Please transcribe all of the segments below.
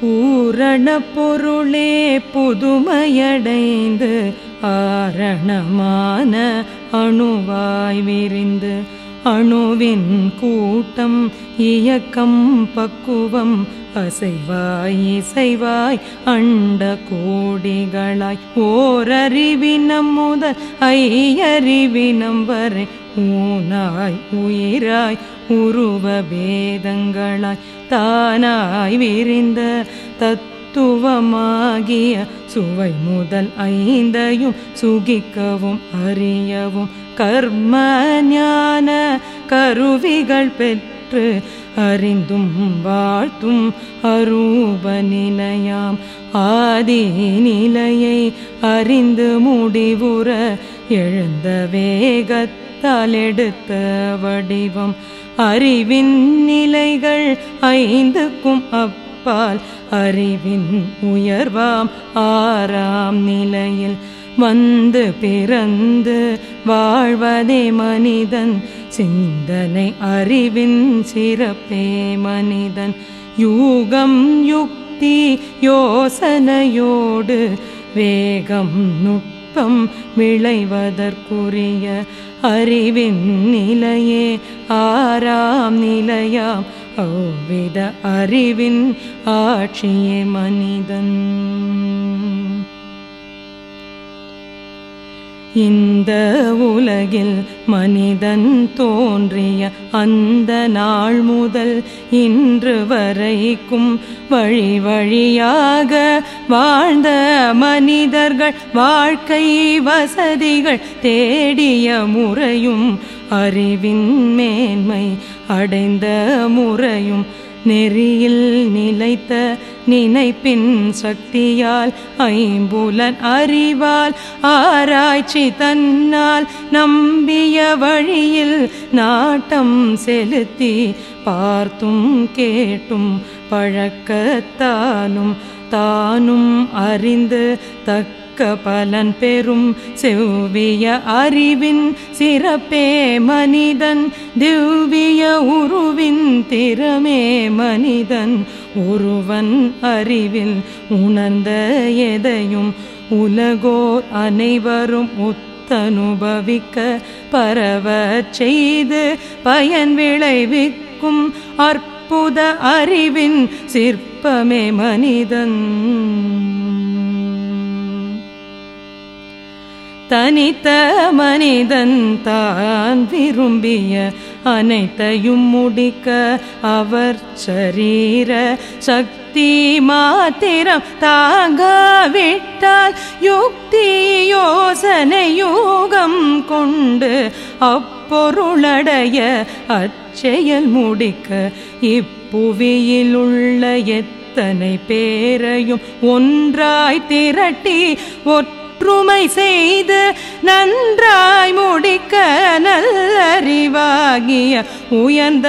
பூரணப்பொருளே புதுமையடைந்து ஆரணமான அணுவாய் விரிந்து அணுவின் கூட்டம் இயக்கம் பக்குவம் அசைவாய் இசைவாய் அண்ட கோடிகளாய் ஓரறிவினம் முதல் ஐயறிவினம் வரை ஊனாய் உயிராய் உருவ வேதங்களாய் தானாய் விரிந்த தத்துவமாகிய சுவை முதல் ஐந்தையும் சுகிக்கவும் அறியவும் கர்ம ஞான கருவிகள் பெற்று அறிந்தும் வாழ்த்தும் அரூப நிலையாம் ஆதி நிலையை அறிந்து முடிவுற எழுந்த வேகத்தால் எடுத்த வடிவம் அறிவின் நிலைகள் ஐந்துக்கும் அப்பால் அறிவின் உயர்வாம் ஆறாம் நிலையில் வந்து பிறந்து வாழ்வதே மனிதன் சிந்தனை அறிவின் சிறப்பே மனிதன் யூகம் யுக்தி யோசனையோடு வேகம் நுட்பம் விளைவதற்குரிய அறிவின் நிலையே ஆறாம் நிலையாம் அவ்வித அறிவின் ஆட்சியே மனிதன். இந்த உலகில் மனிதன் தோன்றிய அந்த நாள் முதல் இன்று வரைக்கும் வழி வழியாக வாழ்ந்த மனிதர்கள் வாழ்க்கை வசதிகள் தேடிய முறையும் அறிவின் மேன்மை அடைந்த முறையும் நெறியில் நிலைத்த நினைப்பின் சக்தியால் ஐம்புலன் அறிவால் ஆராய்ச்சி தன்னால் நம்பிய வழியில் நாட்டம் செலுத்தி பார்த்தும் கேட்டும் பழக்கத்தாலும் தானும் அறிந்து தக்க பலன் பெறும் செவ்விய அறிவின் சிறப்பே மனிதன் திவ்விய உருவின் திறமே மனிதன் ஒருவன் அறிவில் உணர்ந்த எதையும் உலகோர் அனைவரும் ஒத்தனுபவிக்க பரவச் செய்து பயன் விளைவிக்கும் அற்புத அறிவின் சிற்பமே மனிதன். தனித்த மனிதன் தான் விரும்பிய அனைத்தையும் முடிக்க அவர் சரீர சக்தி மாத்திரம் தாங்காவிட்டால் யுக்தி யோசனை யோகம் கொண்டு அப்பொருளடைய அச்செயல் முடிக்க இப்புவியிலுள்ள எத்தனை பேரையும் ஒன்றாய் திரட்டி ஒற்றுமை செய்து நன்றாய் முடிக்க நல்லறிவாகிய உயர்ந்த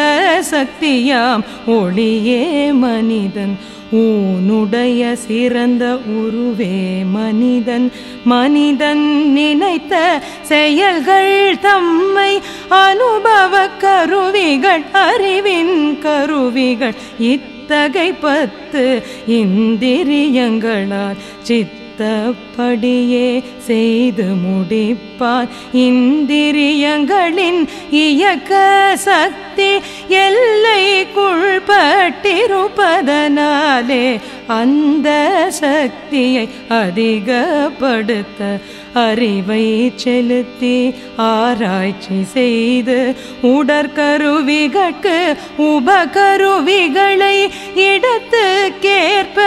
சக்தியாம் ஒளியே மனிதன் ஊனுடைய சிறந்த உருவே மனிதன். மனிதன் நினைத்த செயல்கள் தம்மை அனுபவ கருவிகள் அறிவின் கருவிகள் இத்தகை 10 இந்திரியங்களால் படியே செய்து முடிப்பார். இந்திரியங்களின் இயக்க சக்தி எல்லைக்குள்பட்டிருப்பதனாலே அந்த சக்தியை அதிகப்படுத்த அறிவை செலுத்தி ஆராய்ச்சி செய்து உடற்கருவிகட்கு உபகருவிகளை இடத்துக்கேற்ப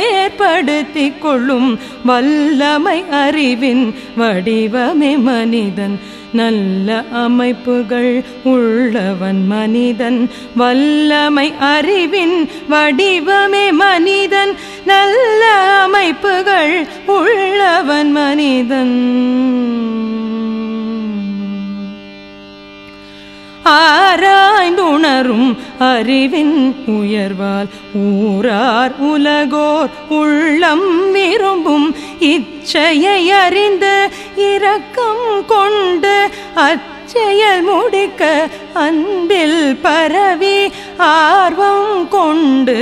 ஏற்படுத்தி கொள்ளும் வல்லமை அறிவின் வடிவமே மனிதன். நல்ல அமைப்புகள் உள்ளவன் மனிதன் வல்லமை அறிவின் வடிவமே மனிதன் நல்ல அமைப்புகள் உள்ளவன் மனிதன். ஆராய்ந்துணரும் அறிவின் உயர்வால் ஊரார் உலகோர் உள்ளம் விரும்பும் இச்சையை அறிந்து இரக்கம் கொண்டு அச்செயல் முடிக்க அன்பில் பரவி ஆர்வம் கொண்டு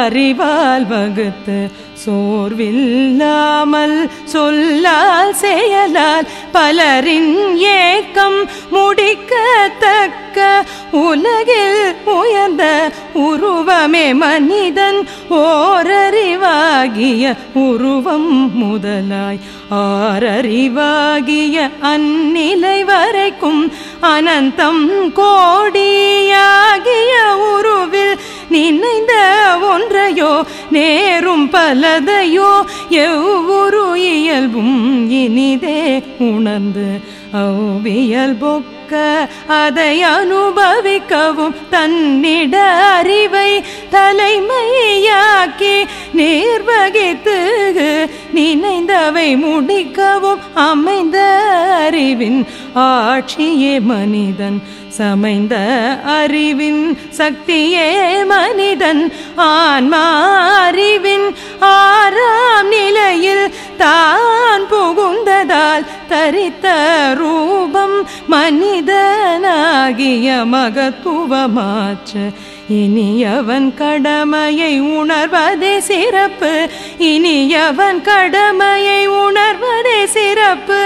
அறிவால் வகுத்து சோர்வில்லாமல் சொல்லால் செயலால் பலரின் ஏக்கம் முடிக்கத்தக்க உலகில் உயர்ந்த உருவமே மனிதன் ஓரறிவாகிய உருவம் முதலாய் ஆரறிவாகிய அந்நிலை வரைக்கும் அனந்தம் கோடியாகிய உருவில் நினைந்த ஒன்றையோ நேரும் பலதையோ எவ்வொரு இயல்பும் இனிதே உணர்ந்து அவ்வியல்பொக்க அதை அனுபவிக்கவும் தன்னிட அறிவை தலைமையாக்கி நிர்வகித்து நினைந்தவை முடிக்கவும் அமைந்த அறிவின் ஆட்சியே மனிதன், சமைந்த அறிவின் சக்தியே மனிதன். ஆன்மா அறிவின் ஆறாம் நிலையில் தான் புகுந்ததால் தரித்த ரூபம் மனிதனாகிய மகத்துவமாற்று இனியவன் கடமையை உணர்வதே சிறப்பு, இனியவன் கடமையை உணர்வதே சிறப்பு,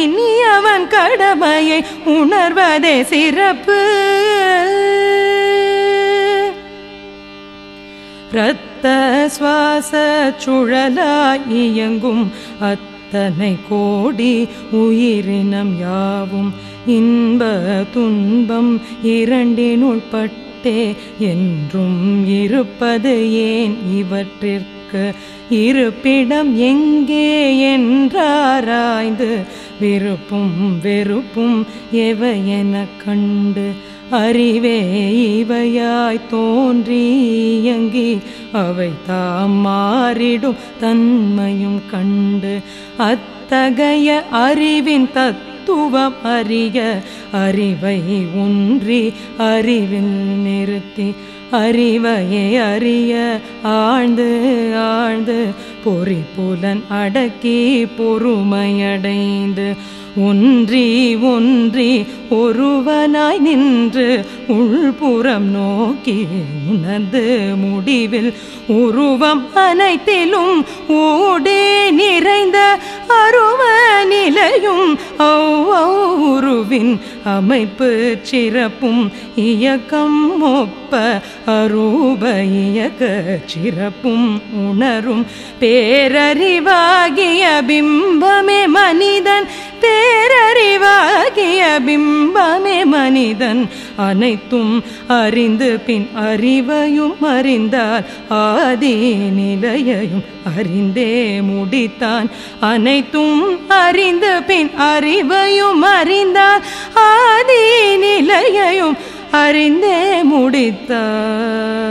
இனியவன் கடமையை உணர்வதே சிறப்பு. இரத்த சுவாச சுழலாய் இயங்கும் அத்தனை கோடி உயிரினம் யாவும் இன்ப துன்பம் இரண்டினுட்பட்டு என்றும் இருப்பது ஏன்? இவற்றிற்கு இருப்பிடம் எங்கே என்றாராய்ந்து விருப்பும் வெறுப்பும் எவை எனக் கண்டு அறிவே இவையாய் தோன்றி இயங்கி அவை தாம் மாறிடும் தன்மையும் கண்டு அத்தகைய அறிவின் தத்துவம் அறிய அறிவை ஒன்றி அறிவில் நிறுத்தி அறிவையை அறிய ஆழ்ந்து ஆழ்ந்து பொறிப்புலன் அடக்கி பொறுமையடைந்து ஒன்றி ஒன்றி ஒருவனாய் நின்று உள்புறம் நோக்கி உணர்ந்து முடிவில் உருவம் அனைத்திலும் ஓடே நிறைந்த அருவ நிலையும் அவ்வுருவின் அமைப்பு சிறப்பும் இயக்கம் ஒப்ப அரூப இயக்க சிறப்பும் உணரும் பேரறிவாகிய பிம்பமே மனிதன், பேரறிவாகிய பிம்பமே மனிதன். அனைத்தும் அறிந்து பின் அறிவையும் அறிந்தால் ஆதி நிலையையும் அறிந்தே முடித்தான். அனைத்தும் அறிந்து பின் அறிவையும் அறிந்தால் ஆதி நிலையையும் அறிந்தே முடித்தான்.